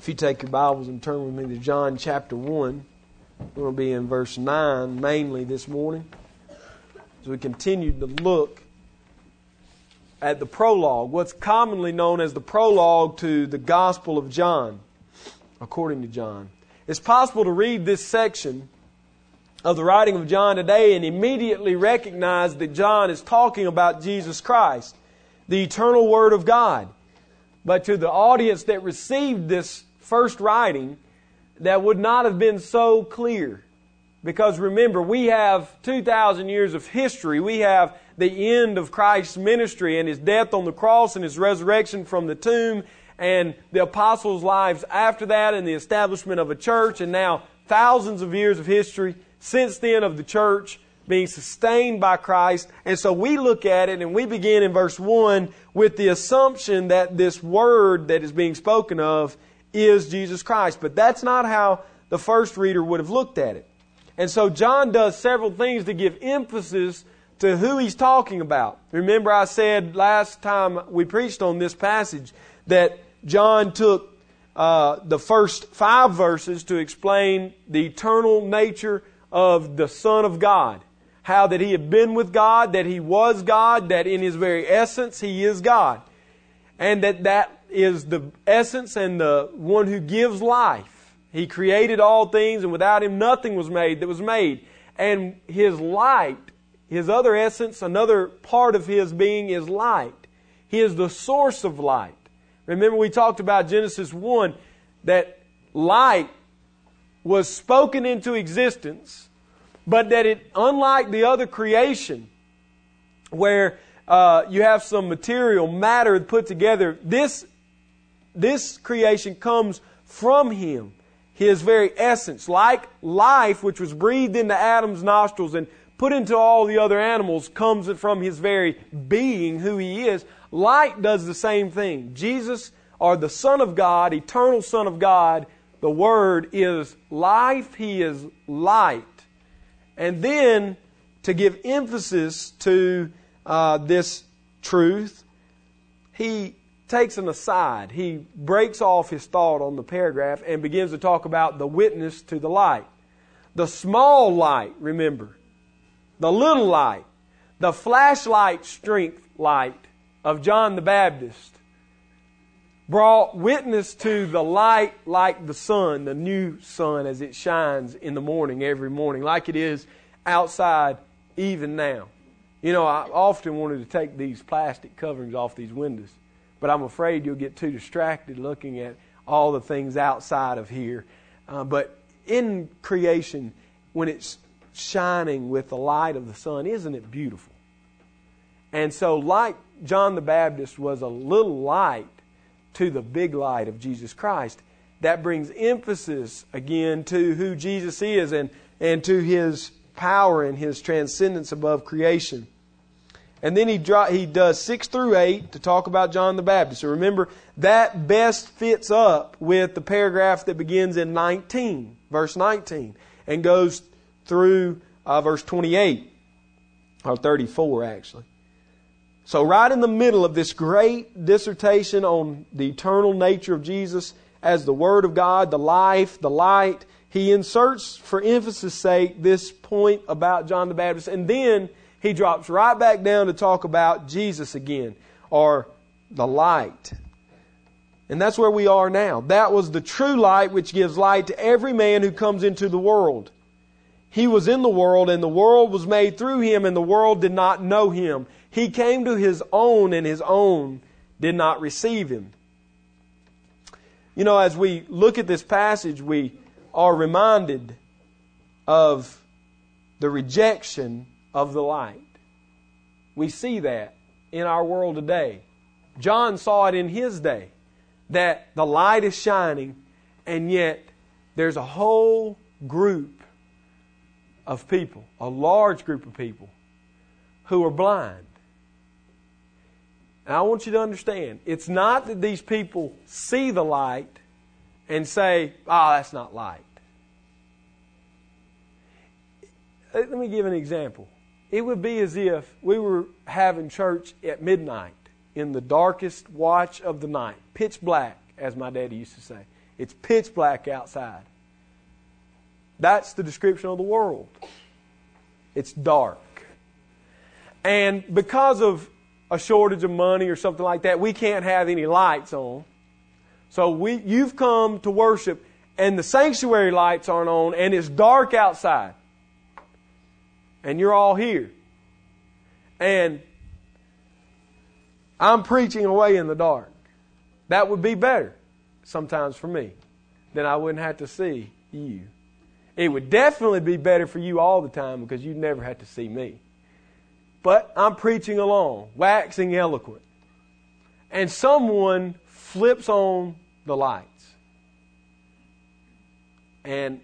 If you take your Bibles and turn with me to John chapter 1, we're going to be in verse 9 mainly this morning, as we continue to look at the prologue, what's commonly known as the prologue to the Gospel of John, according to John. It's possible to read this section of the writing of John today and immediately recognize that John is talking about Jesus Christ, the eternal Word of God. But to the audience that received this first writing, that would not have been so clear. Because remember, we have 2,000 years of history. We have the end of Christ's ministry and His death on the cross and His resurrection from the tomb and the apostles' lives after that and the establishment of a church, and now thousands of years of history since then of the church being sustained by Christ. And so we look at it and we begin in verse 1 with the assumption that this Word that is being spoken of is Jesus Christ. But that's not how the first reader would have looked at it. And so John does several things to give emphasis to who he's talking about. Remember, I said last time we preached on this passage that John took the first 5 verses to explain the eternal nature of the Son of God. How that He had been with God, that He was God, that in His very essence He is God. And that is the essence and the one who gives life. He created all things, and without Him nothing was made that was made. And His light, His other essence, another part of His being is light. He is the source of light. Remember we talked about Genesis 1, that light was spoken into existence, but that it, unlike the other creation, where you have some material matter put together, this creation comes from Him, His very essence, like life which was breathed into Adam's nostrils and put into all the other animals comes from His very being, who He is. Light does the same thing. Jesus, or the Son of God, eternal Son of God, the Word is life. He is light. And then, to give emphasis to this truth, he takes an aside. He breaks off his thought on the paragraph and begins to talk about the witness to the light. The small light, remember. The little light. The flashlight strength light of John the Baptist brought witness to the light like the sun, the new sun as it shines in the morning every morning, like it is outside even now. You know, I often wanted to take these plastic coverings off these windows, but I'm afraid you'll get too distracted looking at all the things outside of here. But in creation, when it's shining with the light of the sun, isn't it beautiful? And so like John the Baptist was a little light to the big light of Jesus Christ. That brings emphasis again to who Jesus is and to His power and His transcendence above creation. And then he does 6 through 8 to talk about John the Baptist. And remember, that best fits up with the paragraph that begins in verse 19, and goes through verse 28, or 34 actually. So right in the middle of this great dissertation on the eternal nature of Jesus as the Word of God, the life, the light, he inserts for emphasis' sake this point about John the Baptist, and then he drops right back down to talk about Jesus again, or the light. And that's where we are now. That was the true light which gives light to every man who comes into the world. He was in the world, and the world was made through Him, and the world did not know Him. He came to His own, and His own did not receive Him. You know, as we look at this passage, we are reminded of the rejection of the light. We see that in our world today. John saw it in his day, that the light is shining, and yet there's a whole group of people, a large group of people, who are blind. And I want you to understand, it's not that these people see the light and say, "Ah, that's not light." Let me give an example. It would be as if we were having church at midnight, in the darkest watch of the night, pitch black, as my daddy used to say. It's pitch black outside. That's the description of the world. It's dark. And because of a shortage of money or something like that, we can't have any lights on. So you've come to worship and the sanctuary lights aren't on and it's dark outside. And you're all here. And I'm preaching away in the dark. That would be better sometimes for me. Then I wouldn't have to see you. It would definitely be better for you all the time because you'd never have to see me. But I'm preaching along, waxing eloquent. And someone flips on the lights. And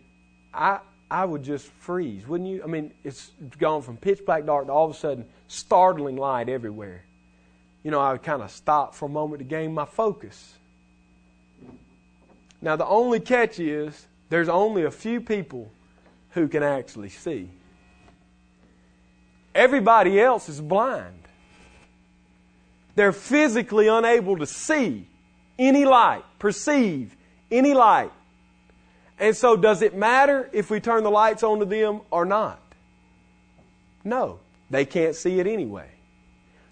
I would just freeze, wouldn't you? I mean, it's gone from pitch black dark to all of a sudden startling light everywhere. You know, I would kind of stop for a moment to gain my focus. Now, the only catch is there's only a few people who can actually see. Everybody else is blind. They're physically unable to see any light, perceive any light. And so does it matter if we turn the lights on to them or not? No, they can't see it anyway.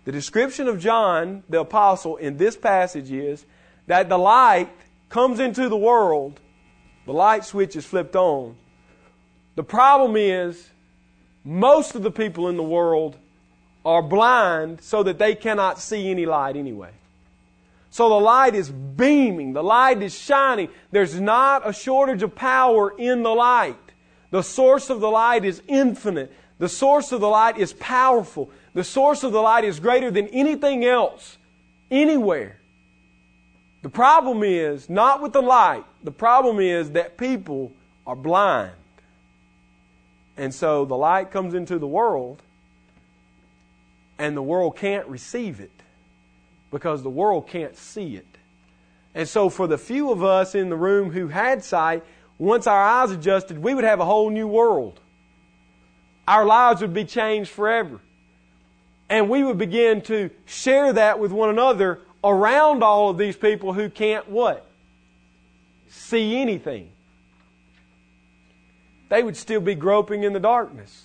The description of John, the apostle, in this passage is that the light comes into the world, the light switch is flipped on. The problem is most of the people in the world are blind so that they cannot see any light anyway. So the light is beaming. The light is shining. There's not a shortage of power in the light. The source of the light is infinite. The source of the light is powerful. The source of the light is greater than anything else, anywhere. The problem is not with the light. The problem is that people are blind. And so the light comes into the world, and the world can't receive it, because the world can't see it. And so for the few of us in the room who had sight, once our eyes adjusted, we would have a whole new world. Our lives would be changed forever. And we would begin to share that with one another around all of these people who can't what? See anything. They would still be groping in the darkness.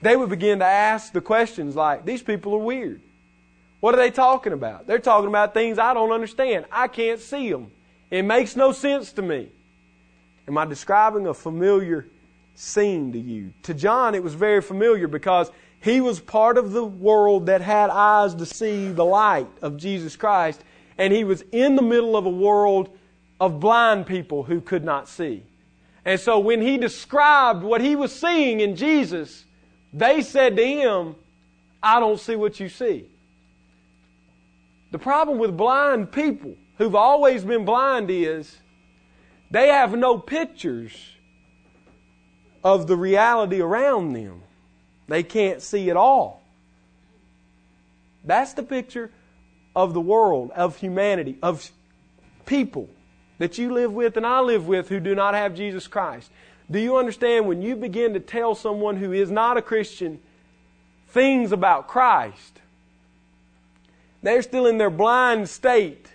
They would begin to ask the questions like, these people are weird. What are they talking about? They're talking about things I don't understand. I can't see them. It makes no sense to me. Am I describing a familiar scene to you? To John, it was very familiar because he was part of the world that had eyes to see the light of Jesus Christ, and he was in the middle of a world of blind people who could not see. And so when he described what he was seeing in Jesus, they said to him, I don't see what you see. The problem with blind people who've always been blind is they have no pictures of the reality around them. They can't see at all. That's the picture of the world, of humanity, of people that you live with and I live with who do not have Jesus Christ. Do you understand when you begin to tell someone who is not a Christian things about Christ? They're still in their blind state.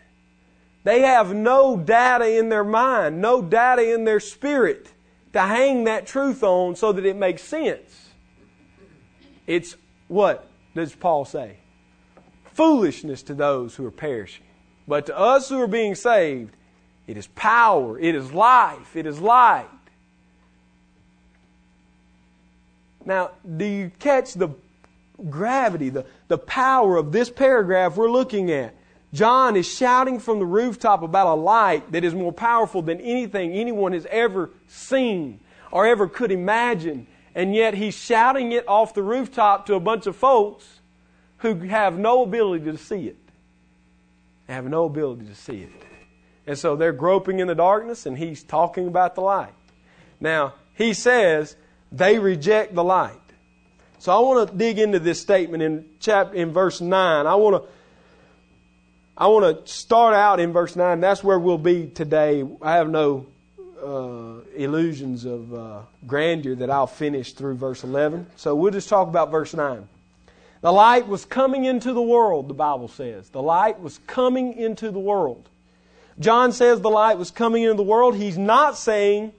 They have no data in their mind, no data in their spirit to hang that truth on so that it makes sense. It's what does Paul say? Foolishness to those who are perishing. But to us who are being saved, it is power, it is life, it is light. Now, do you catch the gravity, the power of this paragraph we're looking at? John is shouting from the rooftop about a light that is more powerful than anything anyone has ever seen or ever could imagine. And yet he's shouting it off the rooftop to a bunch of folks who have no ability to see it. They have no ability to see it. And so they're groping in the darkness and he's talking about the light. Now, he says they reject the light. So I want to dig into this statement in verse 9. I want to start out in verse 9. That's where we'll be today. I have no illusions of grandeur that I'll finish through verse 11. So we'll just talk about verse 9. The light was coming into the world, the Bible says. The light was coming into the world. John says the light was coming into the world. He's not saying,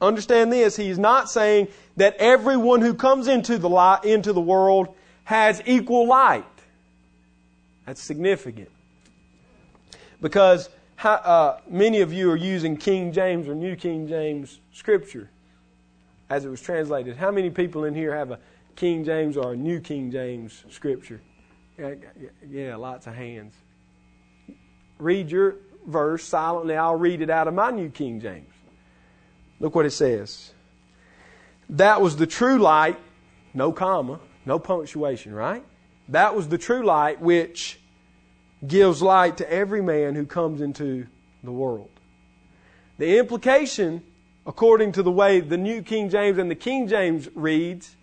understand this, he's not saying that everyone who comes into the light, into the world has equal light. That's significant. Because many of you are using King James or New King James Scripture as it was translated. How many people in here have a King James or a New King James Scripture? Yeah, lots of hands. Read your verse silently. I'll read it out of my New King James. Look what it says. That was the true light, no comma, no punctuation, right? That was the true light which gives light to every man who comes into the world. The implication, according to the way the New King James and the King James reads,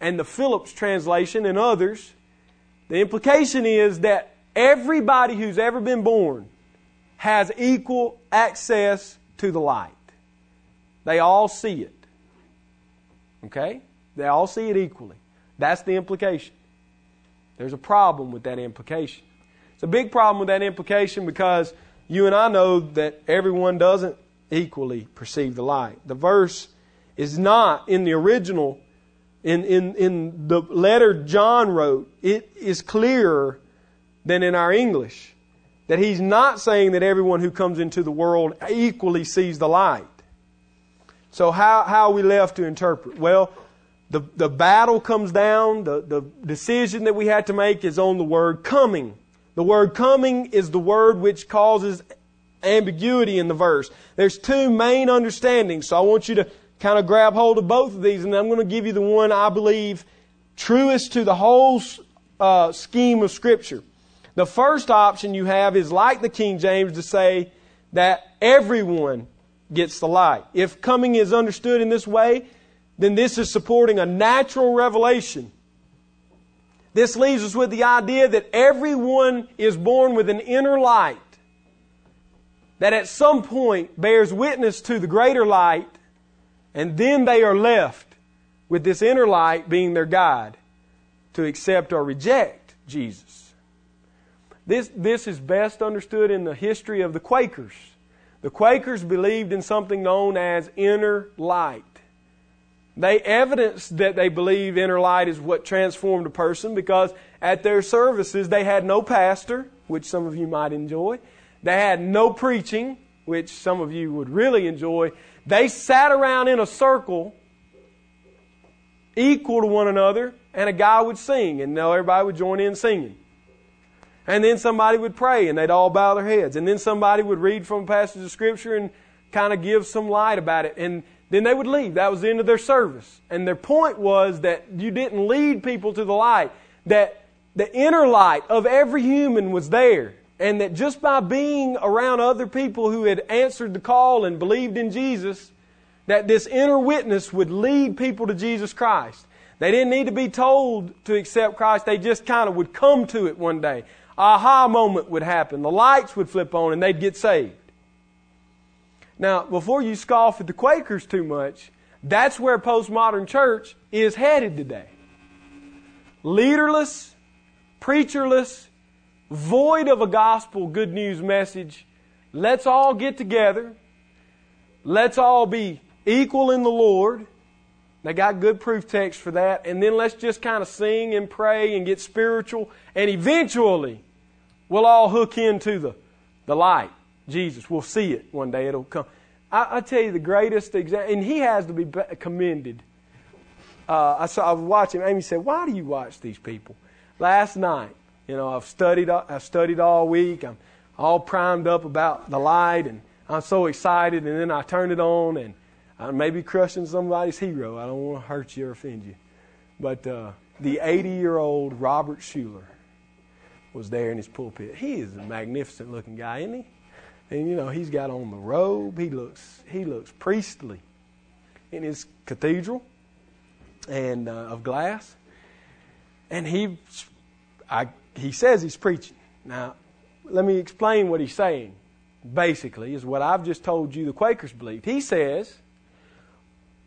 and the Phillips translation and others, the implication is that everybody who's ever been born has equal access to the light. They all see it. Okay? They all see it equally. That's the implication. There's a problem with that implication. It's a big problem with that implication because you and I know that everyone doesn't equally perceive the light. The verse is not in the original, in the letter John wrote, it is clearer than in our English. That he's not saying that everyone who comes into the world equally sees the light. So how are we left to interpret? Well, the battle comes down. The decision that we had to make is on the word coming. The word coming is the word which causes ambiguity in the verse. There's two main understandings. So I want you to kind of grab hold of both of these, and I'm going to give you the one I believe truest to the whole scheme of Scripture. The first option you have is like the King James to say that everyone gets the light. If coming is understood in this way, then this is supporting a natural revelation. This leaves us with the idea that everyone is born with an inner light that at some point bears witness to the greater light, and then they are left with this inner light being their guide to accept or reject Jesus. This is best understood in the history of the Quakers. The Quakers believed in something known as inner light. They evidenced that they believe inner light is what transformed a person because at their services they had no pastor, which some of you might enjoy. They had no preaching, which some of you would really enjoy. They sat around in a circle equal to one another, and a guy would sing, and everybody would join in singing. And then somebody would pray, and they'd all bow their heads. And then somebody would read from a passage of Scripture and kind of give some light about it. And then they would leave. That was the end of their service. And their point was that you didn't lead people to the light, that the inner light of every human was there. And that just by being around other people who had answered the call and believed in Jesus, that this inner witness would lead people to Jesus Christ. They didn't need to be told to accept Christ. They just kind of would come to it one day. Aha moment would happen. The lights would flip on and they'd get saved. Now, before you scoff at the Quakers too much, that's where postmodern church is headed today. Leaderless, preacherless, void of a gospel good news message. Let's all get together. Let's all be equal in the Lord. They got good proof text for that. And then let's just kind of sing and pray and get spiritual. And eventually, we'll all hook into the light. Jesus, we'll see it one day. It'll come. I tell you the greatest example, and he has to be commended. I was watching. Amy said, "Why do you watch these people?" Last night, I've studied all week. I'm all primed up about the light, and I'm so excited. And then I turn it on, and I may be crushing somebody's hero. I don't want to hurt you or offend you. But the 80-year-old Robert Schuller was there in his pulpit. He is a magnificent-looking guy, isn't he? And, he's got on the robe. He looks priestly in his cathedral and of glass. And he says he's preaching. Now, let me explain what he's saying, basically, is what I've just told you the Quakers believed. He says,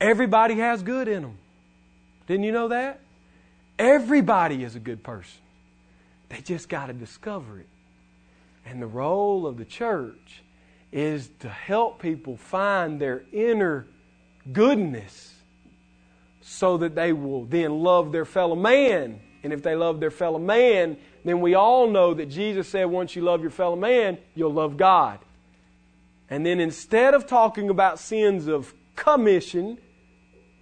everybody has good in them. Didn't you know that? Everybody is a good person. They just got to discover it. And the role of the church is to help people find their inner goodness so that they will then love their fellow man. And if they love their fellow man, then we all know that Jesus said once you love your fellow man, you'll love God. And then instead of talking about sins of commission,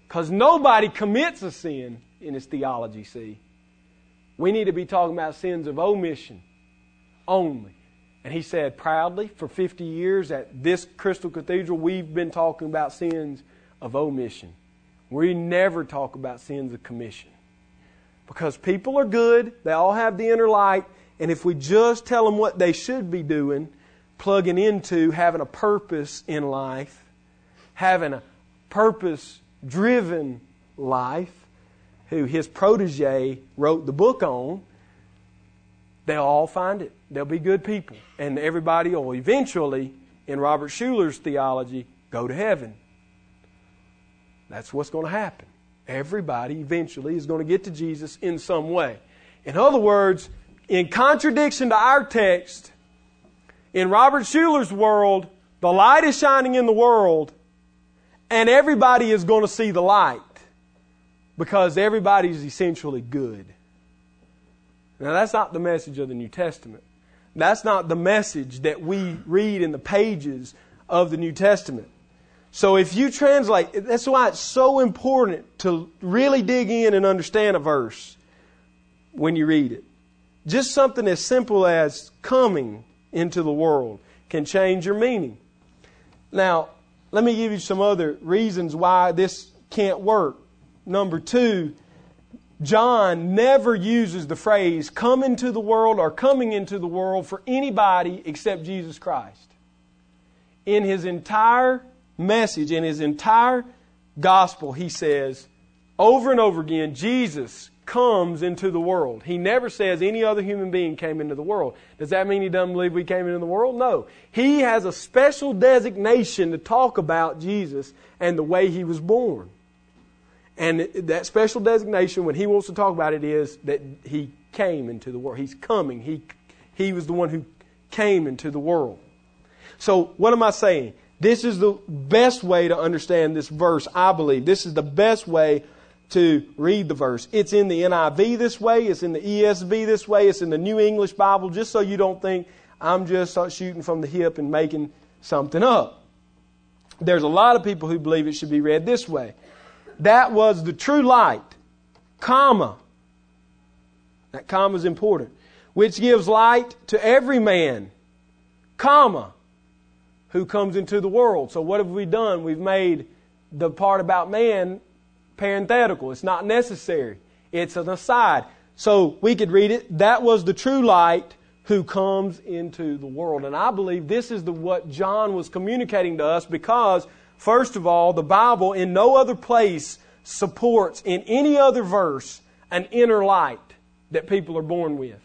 because nobody commits a sin in his theology, see, we need to be talking about sins of omission only. And he said proudly, for 50 years at this Crystal Cathedral, we've been talking about sins of omission. We never talk about sins of commission. Because people are good, they all have the inner light, and if we just tell them what they should be doing, plugging into having a purpose in life, having a purpose-driven life, who his protege wrote the book on, they'll all find it. They'll be good people. And everybody will eventually, in Robert Schuller's theology, go to heaven. That's what's going to happen. Everybody eventually is going to get to Jesus in some way. In other words, in contradiction to our text, in Robert Schuller's world, the light is shining in the world, and everybody is going to see the light because everybody is essentially good. Now, that's not the message of the New Testament. That's not the message that we read in the pages of the New Testament. So if you translate, that's why it's so important to really dig in and understand a verse when you read it. Just something as simple as coming into the world can change your meaning. Now, let me give you some other reasons why this can't work. Number two, John never uses the phrase come into the world or coming into the world for anybody except Jesus Christ. In his entire message, in his entire gospel, he says over and over again, Jesus comes into the world. He never says any other human being came into the world. Does that mean he doesn't believe we came into the world? No. He has a special designation to talk about Jesus and the way he was born. And that special designation, when he wants to talk about it, is that he came into the world. He's coming. He was the one who came into the world. So what am I saying? This is the best way to understand this verse, I believe. This is the best way to read the verse. It's in the NIV this way. It's in the ESV this way. It's in the New English Bible, just so you don't think I'm just shooting from the hip and making something up. There's a lot of people who believe it should be read this way. That was the true light, comma. That comma is important. Which gives light to every man, comma, who comes into the world. So what have we done? We've made the part about man parenthetical. It's not necessary. It's an aside. So we could read it. That was the true light who comes into the world. And I believe this is what John was communicating to us because, first of all, the Bible in no other place supports in any other verse an inner light that people are born with.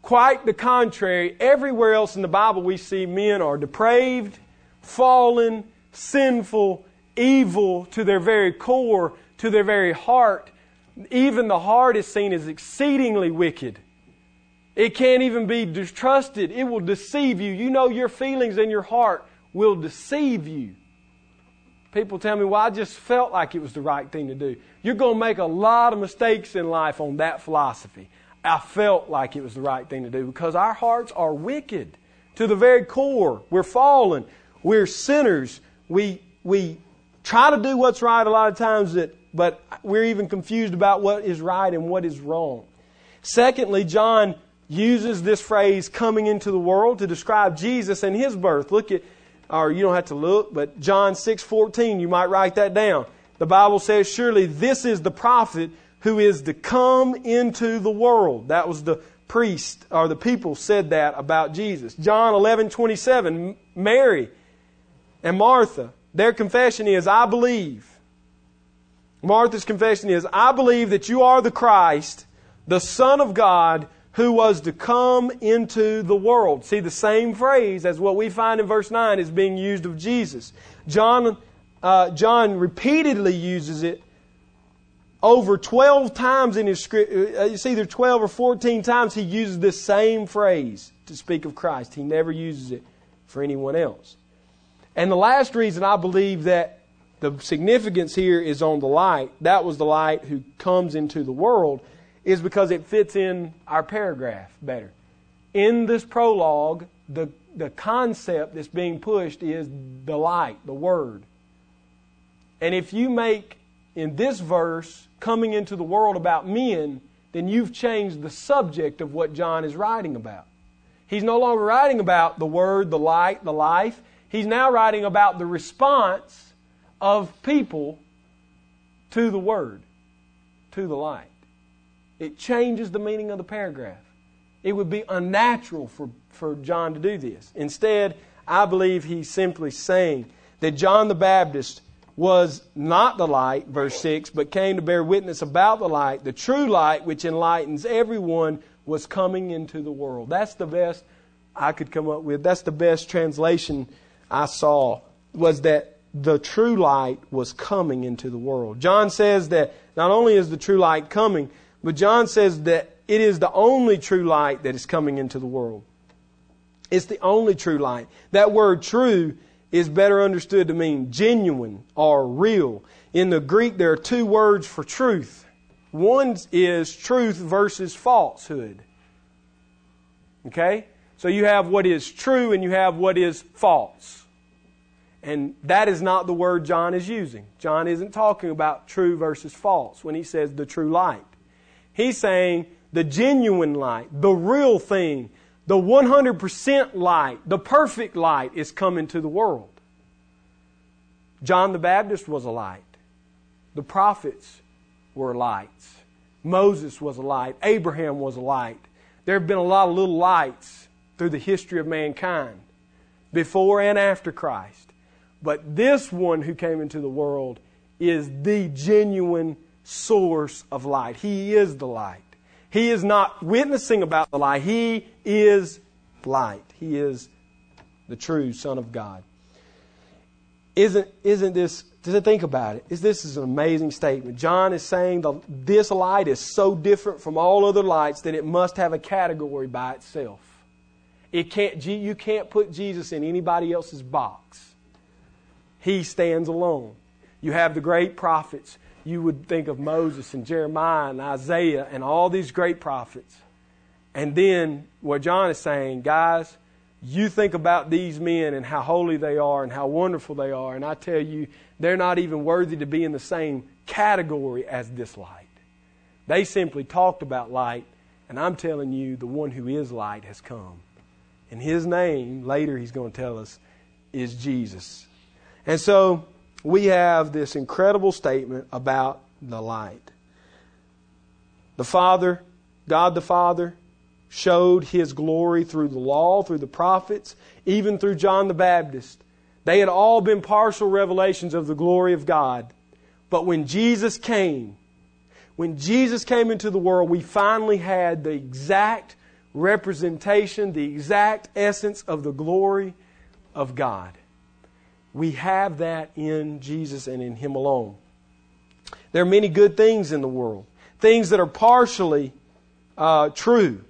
Quite the contrary, everywhere else in the Bible we see men are depraved, fallen, sinful, evil to their very core, to their very heart. Even the heart is seen as exceedingly wicked. It can't even be trusted. It will deceive you. You know your feelings and your heart will deceive you. People tell me, well, I just felt like it was the right thing to do. You're going to make a lot of mistakes in life on that philosophy. I felt like it was the right thing to do because our hearts are wicked to the very core. We're fallen. We're sinners. We try to do what's right a lot of times, but we're even confused about what is right and what is wrong. Secondly, John uses this phrase, coming into the world, to describe Jesus and his birth. Look at, or you don't have to look, but John 6:14, you might write that down. The Bible says, surely this is the prophet who is to come into the world. That was the priest, or the people said that about Jesus. John 11:27, Mary and Martha, their confession is, I believe. Martha's confession is, I believe that you are the Christ, the Son of God, who was to come into the world. See, the same phrase as what we find in verse 9 is being used of Jesus. John repeatedly uses it Over 12 times in his script, it's either 12 or 14 times he uses this same phrase to speak of Christ. He never uses it for anyone else. And the last reason I believe that the significance here is on the light, that was the light who comes into the world, is because it fits in our paragraph better. In this prologue, the concept that's being pushed is the light, the Word. And if you make, in this verse, coming into the world about men, then you've changed the subject of what John is writing about. He's no longer writing about the Word, the light, the life. He's now writing about the response of people to the Word, to the light. It changes the meaning of the paragraph. It would be unnatural for John to do this. Instead, I believe he's simply saying that John the Baptist was not the light, verse 6, but came to bear witness about the light. The true light, which enlightens everyone, was coming into the world. That's the best I could come up with. That's the best translation I saw, was that the true light was coming into the world. John says that not only is the true light coming, but John says that it is the only true light that is coming into the world. It's the only true light. That word true is better understood to mean genuine or real. In the Greek, there are two words for truth. One is truth versus falsehood. Okay? So you have what is true and you have what is false. And that is not the word John is using. John isn't talking about true versus false when he says the true light. He's saying the genuine light, the real thing, the 100% light, the perfect light is coming to the world. John the Baptist was a light. The prophets were lights. Moses was a light. Abraham was a light. There have been a lot of little lights through the history of mankind, before and after Christ. But this one who came into the world is the genuine source of light. He is the light. He is not witnessing about the light. He is light. He is the true Son of God. Isn't this, to think about it, this is an amazing statement. John is saying this light is so different from all other lights that it must have a category by itself. You can't put Jesus in anybody else's box. He stands alone. You have the great prophets. You would think of Moses and Jeremiah and Isaiah and all these great prophets. And then what John is saying, guys, you think about these men and how holy they are and how wonderful they are. And I tell you, they're not even worthy to be in the same category as this light. They simply talked about light. And I'm telling you, the one who is light has come. And His name, later He's going to tell us, is Jesus. And so we have this incredible statement about the light. The Father, God the Father, showed His glory through the law, through the prophets, even through John the Baptist. They had all been partial revelations of the glory of God. But when Jesus came into the world, we finally had the exact representation, the exact essence of the glory of God. We have that in Jesus and in Him alone. There are many good things in the world, things that are partially true,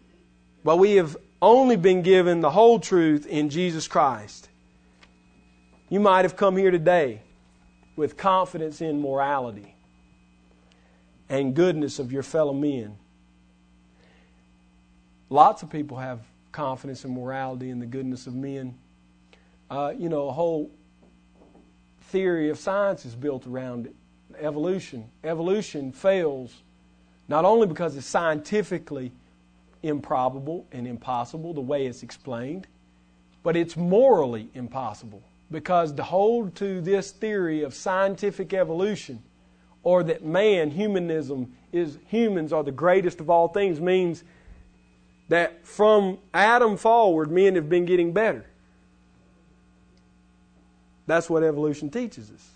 but we have only been given the whole truth in Jesus Christ. You might have come here today with confidence in morality and goodness of your fellow men. Lots of people have confidence in morality and the goodness of men. A whole theory of science is built around it. Evolution. Evolution fails not only because it's scientifically improbable and impossible, the way it's explained, but it's morally impossible because to hold to this theory of scientific evolution, or that humans are the greatest of all things, means that from Adam forward, men have been getting better. That's what evolution teaches us.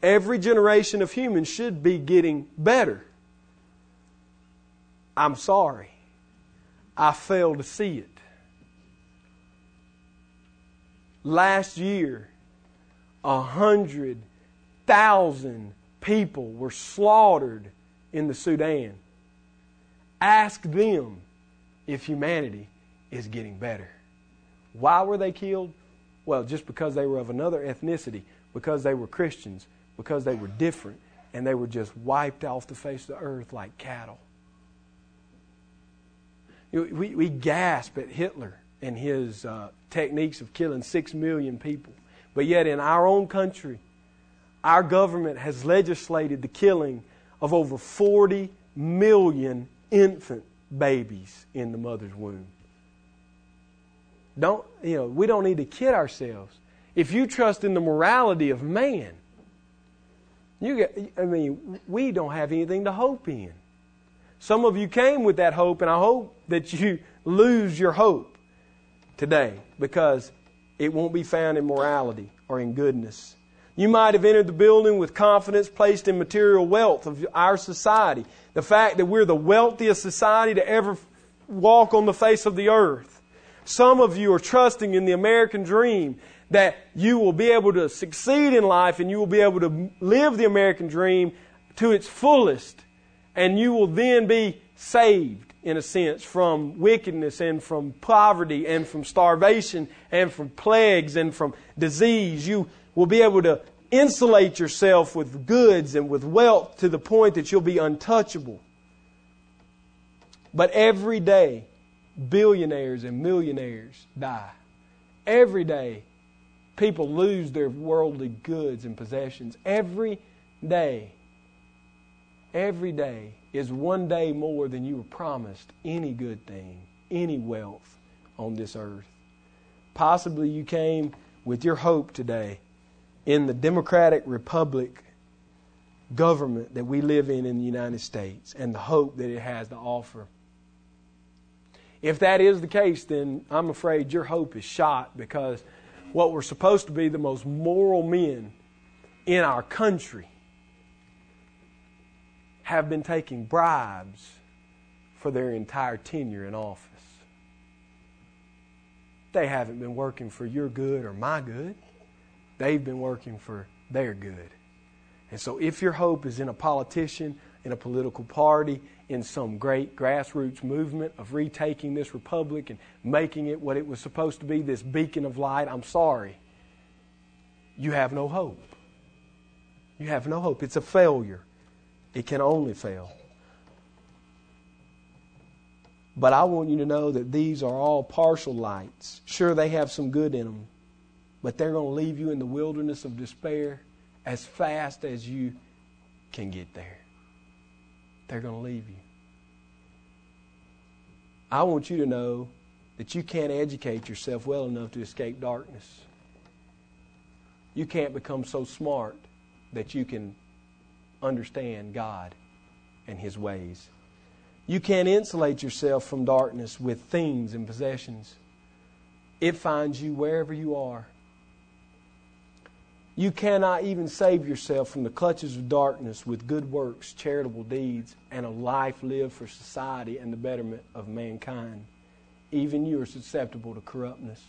Every generation of humans should be getting better. I'm sorry. I fail to see it. Last year, 100,000 people were slaughtered in the Sudan. Ask them if humanity is getting better. Why were they killed? Well, just because they were of another ethnicity, because they were Christians, because they were different, and they were just wiped off the face of the earth like cattle. We gasp at Hitler and his techniques of killing 6 million people. But yet in our own country, our government has legislated the killing of over 40 million infant babies in the mother's womb. We don't need to kid ourselves. If you trust in the morality of man, we don't have anything to hope in. Some of you came with that hope, and I hope that you lose your hope today, because it won't be found in morality or in goodness. You might have entered the building with confidence placed in material wealth of our society. The fact that we're the wealthiest society to ever walk on the face of the earth. Some of you are trusting in the American dream, that you will be able to succeed in life and you will be able to live the American dream to its fullest. And you will then be saved, in a sense, from wickedness and from poverty and from starvation and from plagues and from disease. You will be able to insulate yourself with goods and with wealth to the point that you'll be untouchable. But every day, billionaires and millionaires die. Every day, people lose their worldly goods and possessions. Every day is one day more than you were promised any good thing, any wealth on this earth. Possibly you came with your hope today in the democratic republic government that we live in the United States and the hope that it has to offer. If that is the case, then I'm afraid your hope is shot, because what were supposed to be the most moral men in our country have been taking bribes for their entire tenure in office. They haven't been working for your good or my good. They've been working for their good. And so if your hope is in a politician, in a political party, in some great grassroots movement of retaking this republic and making it what it was supposed to be, this beacon of light, I'm sorry, you have no hope. You have no hope. It's a failure. It can only fail. But I want you to know that these are all partial lights. Sure, they have some good in them, but they're going to leave you in the wilderness of despair as fast as you can get there. They're going to leave you. I want you to know that you can't educate yourself well enough to escape darkness. You can't become so smart that you can understand God and His ways. You can't insulate yourself from darkness with things and possessions. It finds you wherever you are. You cannot even save yourself from the clutches of darkness with good works, charitable deeds, and a life lived for society and the betterment of mankind. Even you are susceptible to corruptness.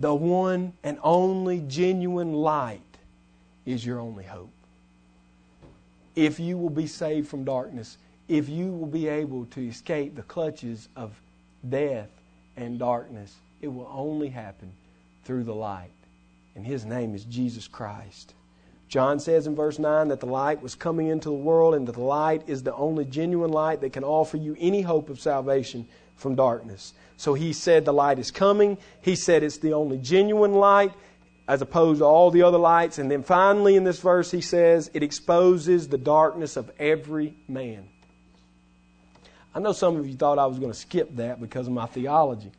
The one and only genuine light is your only hope. If you will be saved from darkness, if you will be able to escape the clutches of death and darkness, it will only happen through the light. And His name is Jesus Christ. John says in verse 9 that the light was coming into the world, and that the light is the only genuine light that can offer you any hope of salvation from darkness. So He said the light is coming. He said it's the only genuine light, as opposed to all the other lights. And then finally in this verse He says it exposes the darkness of every man. I know some of you thought I was going to skip that because of my theology.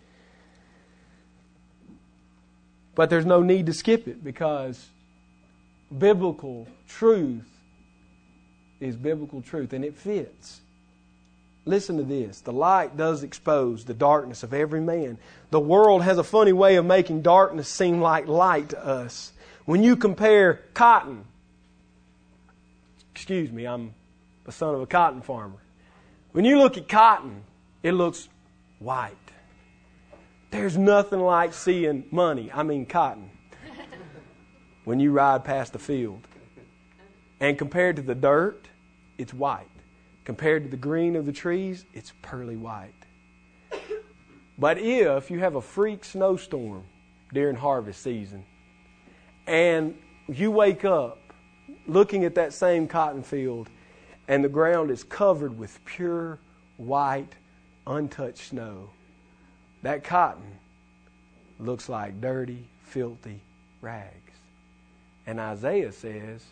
But there's no need to skip it, because biblical truth is biblical truth, and it fits. Listen to this. The light does expose the darkness of every man. The world has a funny way of making darkness seem like light to us. When you compare cotton, excuse me, I'm a son of a cotton farmer. When you look at cotton, it looks white. There's nothing like seeing cotton, when you ride past the field. And compared to the dirt it's white. Compared to the green of the trees, it's pearly white. But if you have a freak snowstorm during harvest season and you wake up looking at that same cotton field and the ground is covered with pure, white, untouched snow, that cotton looks like dirty, filthy rags. And Isaiah says,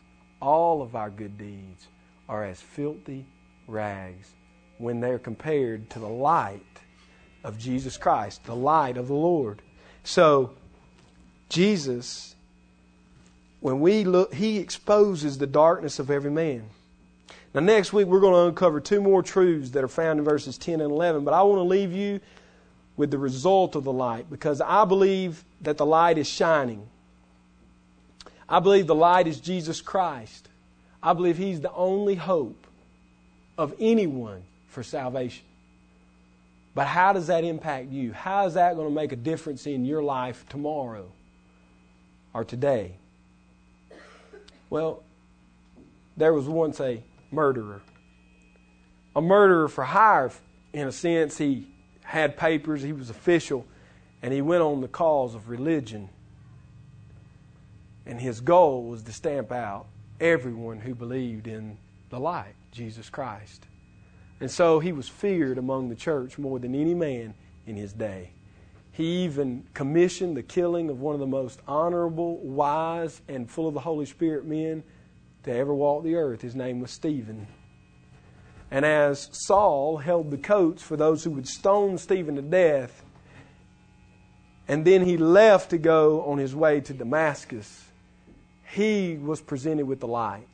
all of our good deeds are as filthy rags when they're compared to the light of Jesus Christ, the light of the Lord. So Jesus, when we look, He exposes the darkness of every man. Now next week we're going to uncover two more truths that are found in verses 10 and 11, but I want to leave you with the result of the light, because I believe that the light is shining. I believe the light is Jesus Christ. I believe He's the only hope of anyone for salvation. But how does that impact you? How is that going to make a difference in your life tomorrow or today? Well, there was once a murderer. A murderer for hire, in a sense. He had papers, he was official, and he went on the cause of religion. And his goal was to stamp out everyone who believed in the light, Jesus Christ. And so he was feared among the church more than any man in his day. He even commissioned the killing of one of the most honorable, wise, and full of the Holy Spirit men to ever walk the earth. His name was Stephen. And as Saul held the coats for those who would stone Stephen to death, and then he left to go on his way to Damascus, he was presented with the light.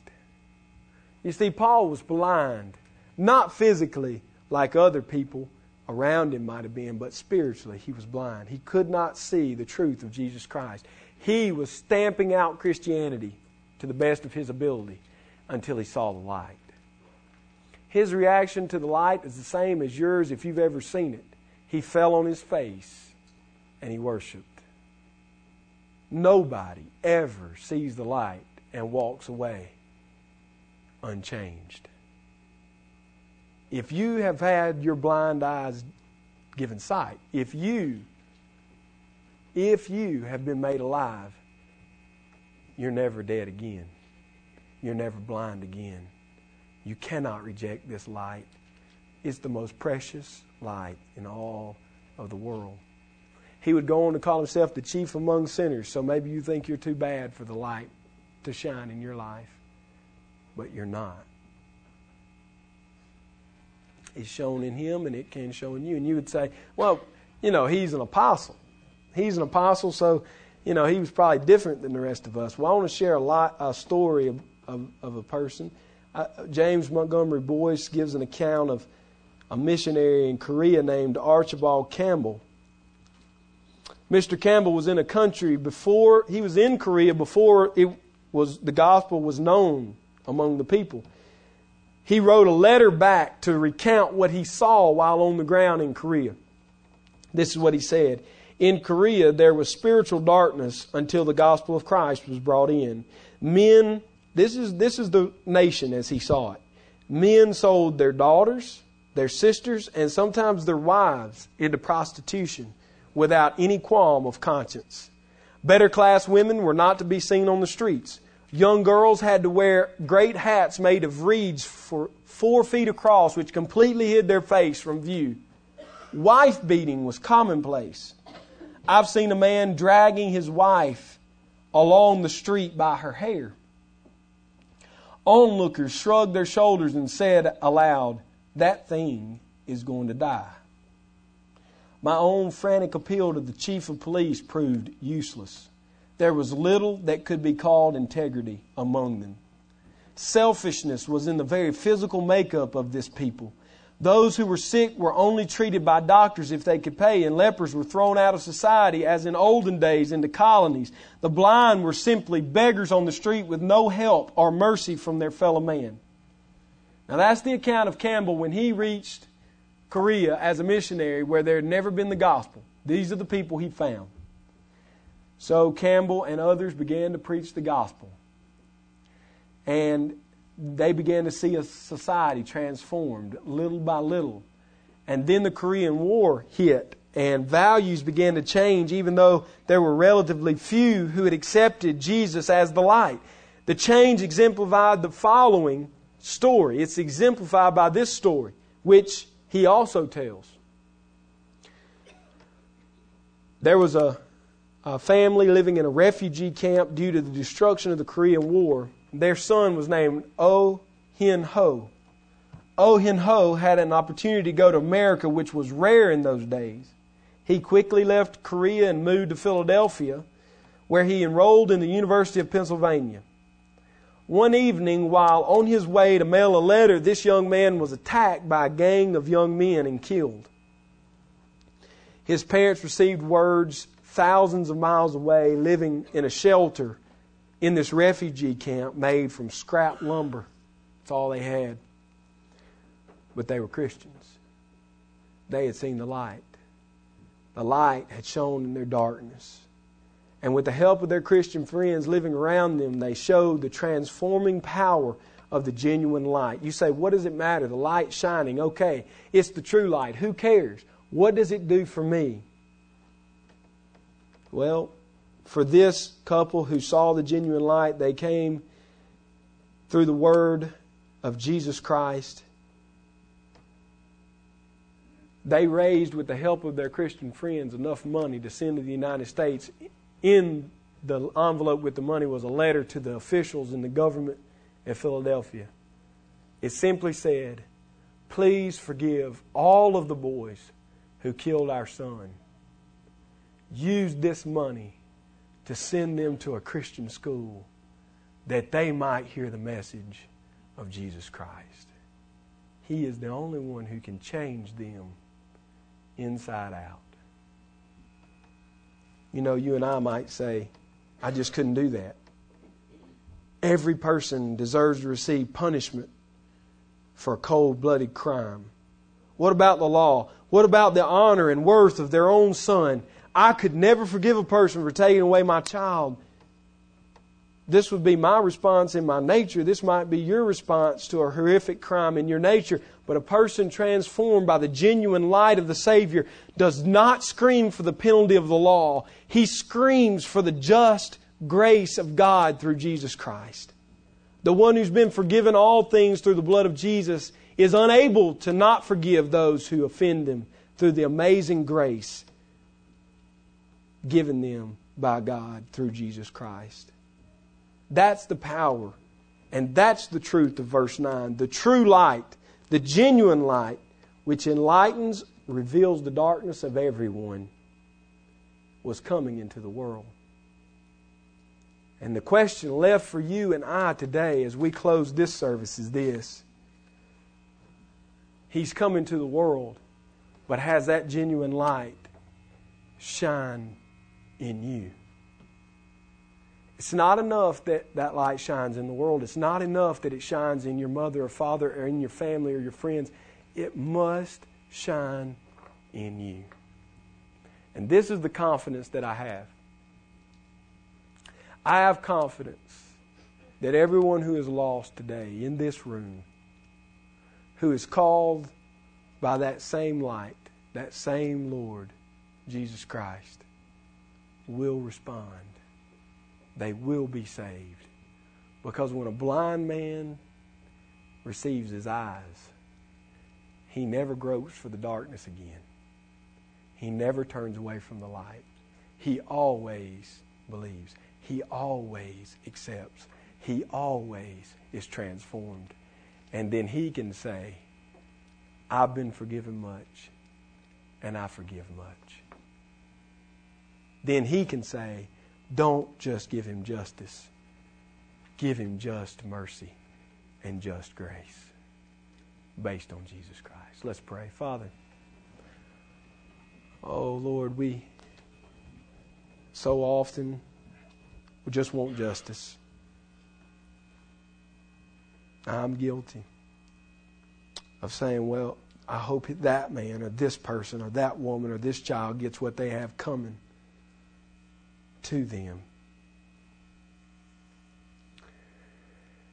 You see, Paul was blind. Not physically, like other people around him might have been, but spiritually he was blind. He could not see the truth of Jesus Christ. He was stamping out Christianity to the best of his ability until he saw the light. His reaction to the light is the same as yours if you've ever seen it. He fell on his face and he worshiped. Nobody ever sees the light and walks away unchanged. If you have had your blind eyes given sight, if you have been made alive, you're never dead again. You're never blind again. You cannot reject this light. It's the most precious light in all of the world. He would go on to call himself the chief among sinners, so maybe you think you're too bad for the light to shine in your life, but you're not. Is shown in him, and it can show in you. And you would say, well, he's an apostle. He's an apostle, so, he was probably different than the rest of us. Well, I want to share a story of a person. James Montgomery Boyce gives an account of a missionary in Korea named Archibald Campbell. Mr. Campbell was in a country before, he was in Korea before the gospel was known among the people. He wrote a letter back to recount what he saw while on the ground in Korea. This is what he said. In Korea, there was spiritual darkness until the gospel of Christ was brought in. Men, this is the nation as he saw it. Men sold their daughters, their sisters, and sometimes their wives into prostitution without any qualm of conscience. Better class women were not to be seen on the streets. Young girls had to wear great hats made of reeds for 4 feet across, which completely hid their face from view. Wife beating was commonplace. I've seen a man dragging his wife along the street by her hair. Onlookers shrugged their shoulders and said aloud, "That thing is going to die." My own frantic appeal to the chief of police proved useless. There was little that could be called integrity among them. Selfishness was in the very physical makeup of this people. Those who were sick were only treated by doctors if they could pay, and lepers were thrown out of society as in olden days into colonies. The blind were simply beggars on the street with no help or mercy from their fellow man. Now that's the account of Campbell when he reached Korea as a missionary, where there had never been the gospel. These are the people he found. So Campbell and others began to preach the gospel. And they began to see a society transformed little by little. And then the Korean War hit, and values began to change, even though there were relatively few who had accepted Jesus as the light. The change exemplified the following story. It's exemplified by this story, which he also tells. There was a family living in a refugee camp due to the destruction of the Korean War. Their son was named Oh Hin Ho. Oh Hin Ho had an opportunity to go to America, which was rare in those days. He quickly left Korea and moved to Philadelphia, where he enrolled in the University of Pennsylvania. One evening, while on his way to mail a letter, this young man was attacked by a gang of young men and killed. His parents received words thousands of miles away, living in a shelter in this refugee camp made from scrap lumber. That's all they had. But they were Christians. They had seen the light. The light had shone in their darkness. And with the help of their Christian friends living around them, they showed the transforming power of the genuine light. You say, what does it matter? The light's shining. Okay, it's the true light. Who cares? What does it do for me? Well, for this couple who saw the genuine light, they came through the word of Jesus Christ. They raised, with the help of their Christian friends, enough money to send to the United States. In the envelope with the money was a letter to the officials in the government at Philadelphia. It simply said, "Please forgive all of the boys who killed our son. Use this money to send them to a Christian school that they might hear the message of Jesus Christ. He is the only one who can change them inside out." You know, you and I might say, I just couldn't do that. Every person deserves to receive punishment for a cold-blooded crime. What about the law? What about the honor and worth of their own son? I could never forgive a person for taking away my child. This would be my response in my nature. This might be your response to a horrific crime in your nature. But a person transformed by the genuine light of the Savior does not scream for the penalty of the law. He screams for the just grace of God through Jesus Christ. The one who's been forgiven all things through the blood of Jesus is unable to not forgive those who offend him through the amazing grace given them by God through Jesus Christ. That's the power, and that's the truth of verse 9. The true light, the genuine light, which enlightens, reveals the darkness of everyone, was coming into the world. And the question left for you and I today as we close this service is this. He's come into the world, but has that genuine light shine in you? It's not enough that that light shines in the world. It's not enough that it shines in your mother or father or in your family or your friends. It must shine in you. And this is the confidence that I have. I have confidence that everyone who is lost today in this room, who is called by that same light, that same Lord, Jesus Christ, will respond. They will be saved. Because when a blind man receives his eyes, he never gropes for the darkness again. He never turns away from the light. He always believes. He always accepts. He always is transformed. And then he can say, I've been forgiven much, and I forgive much. Then he can say, don't just give him justice. Give him just mercy and just grace based on Jesus Christ. Let's pray. Father, oh Lord, we so often just want justice. I'm guilty of saying, well, I hope that man or this person or that woman or this child gets what they have coming to them.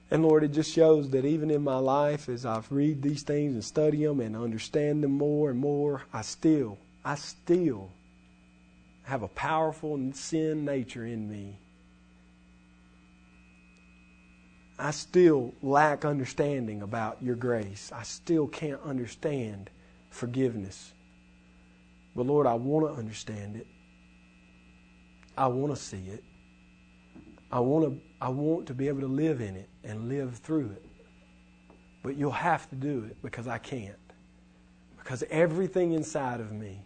And Lord, it just shows that even in my life, as I've read these things and study them and understand them more and more, I still have a powerful sin nature in me. I still lack understanding about your grace. I still can't understand forgiveness. But Lord, I want to understand it. I want to see it. I want to be able to live in it and live through it. But you'll have to do it because I can't. Because everything inside of me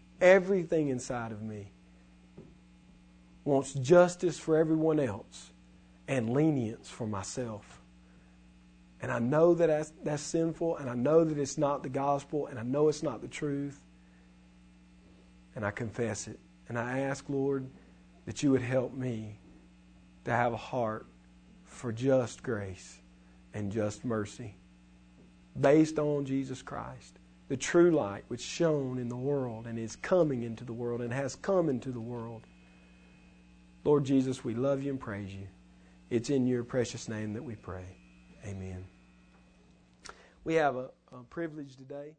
wants justice for everyone else and lenience for myself. And I know that that's sinful, and I know that it's not the gospel, and I know it's not the truth. And I confess it. And I ask, Lord, that you would help me to have a heart for just grace and just mercy based on Jesus Christ, the true light which shone in the world and is coming into the world and has come into the world. Lord Jesus, we love you and praise you. It's in your precious name that we pray. Amen. We have a privilege today.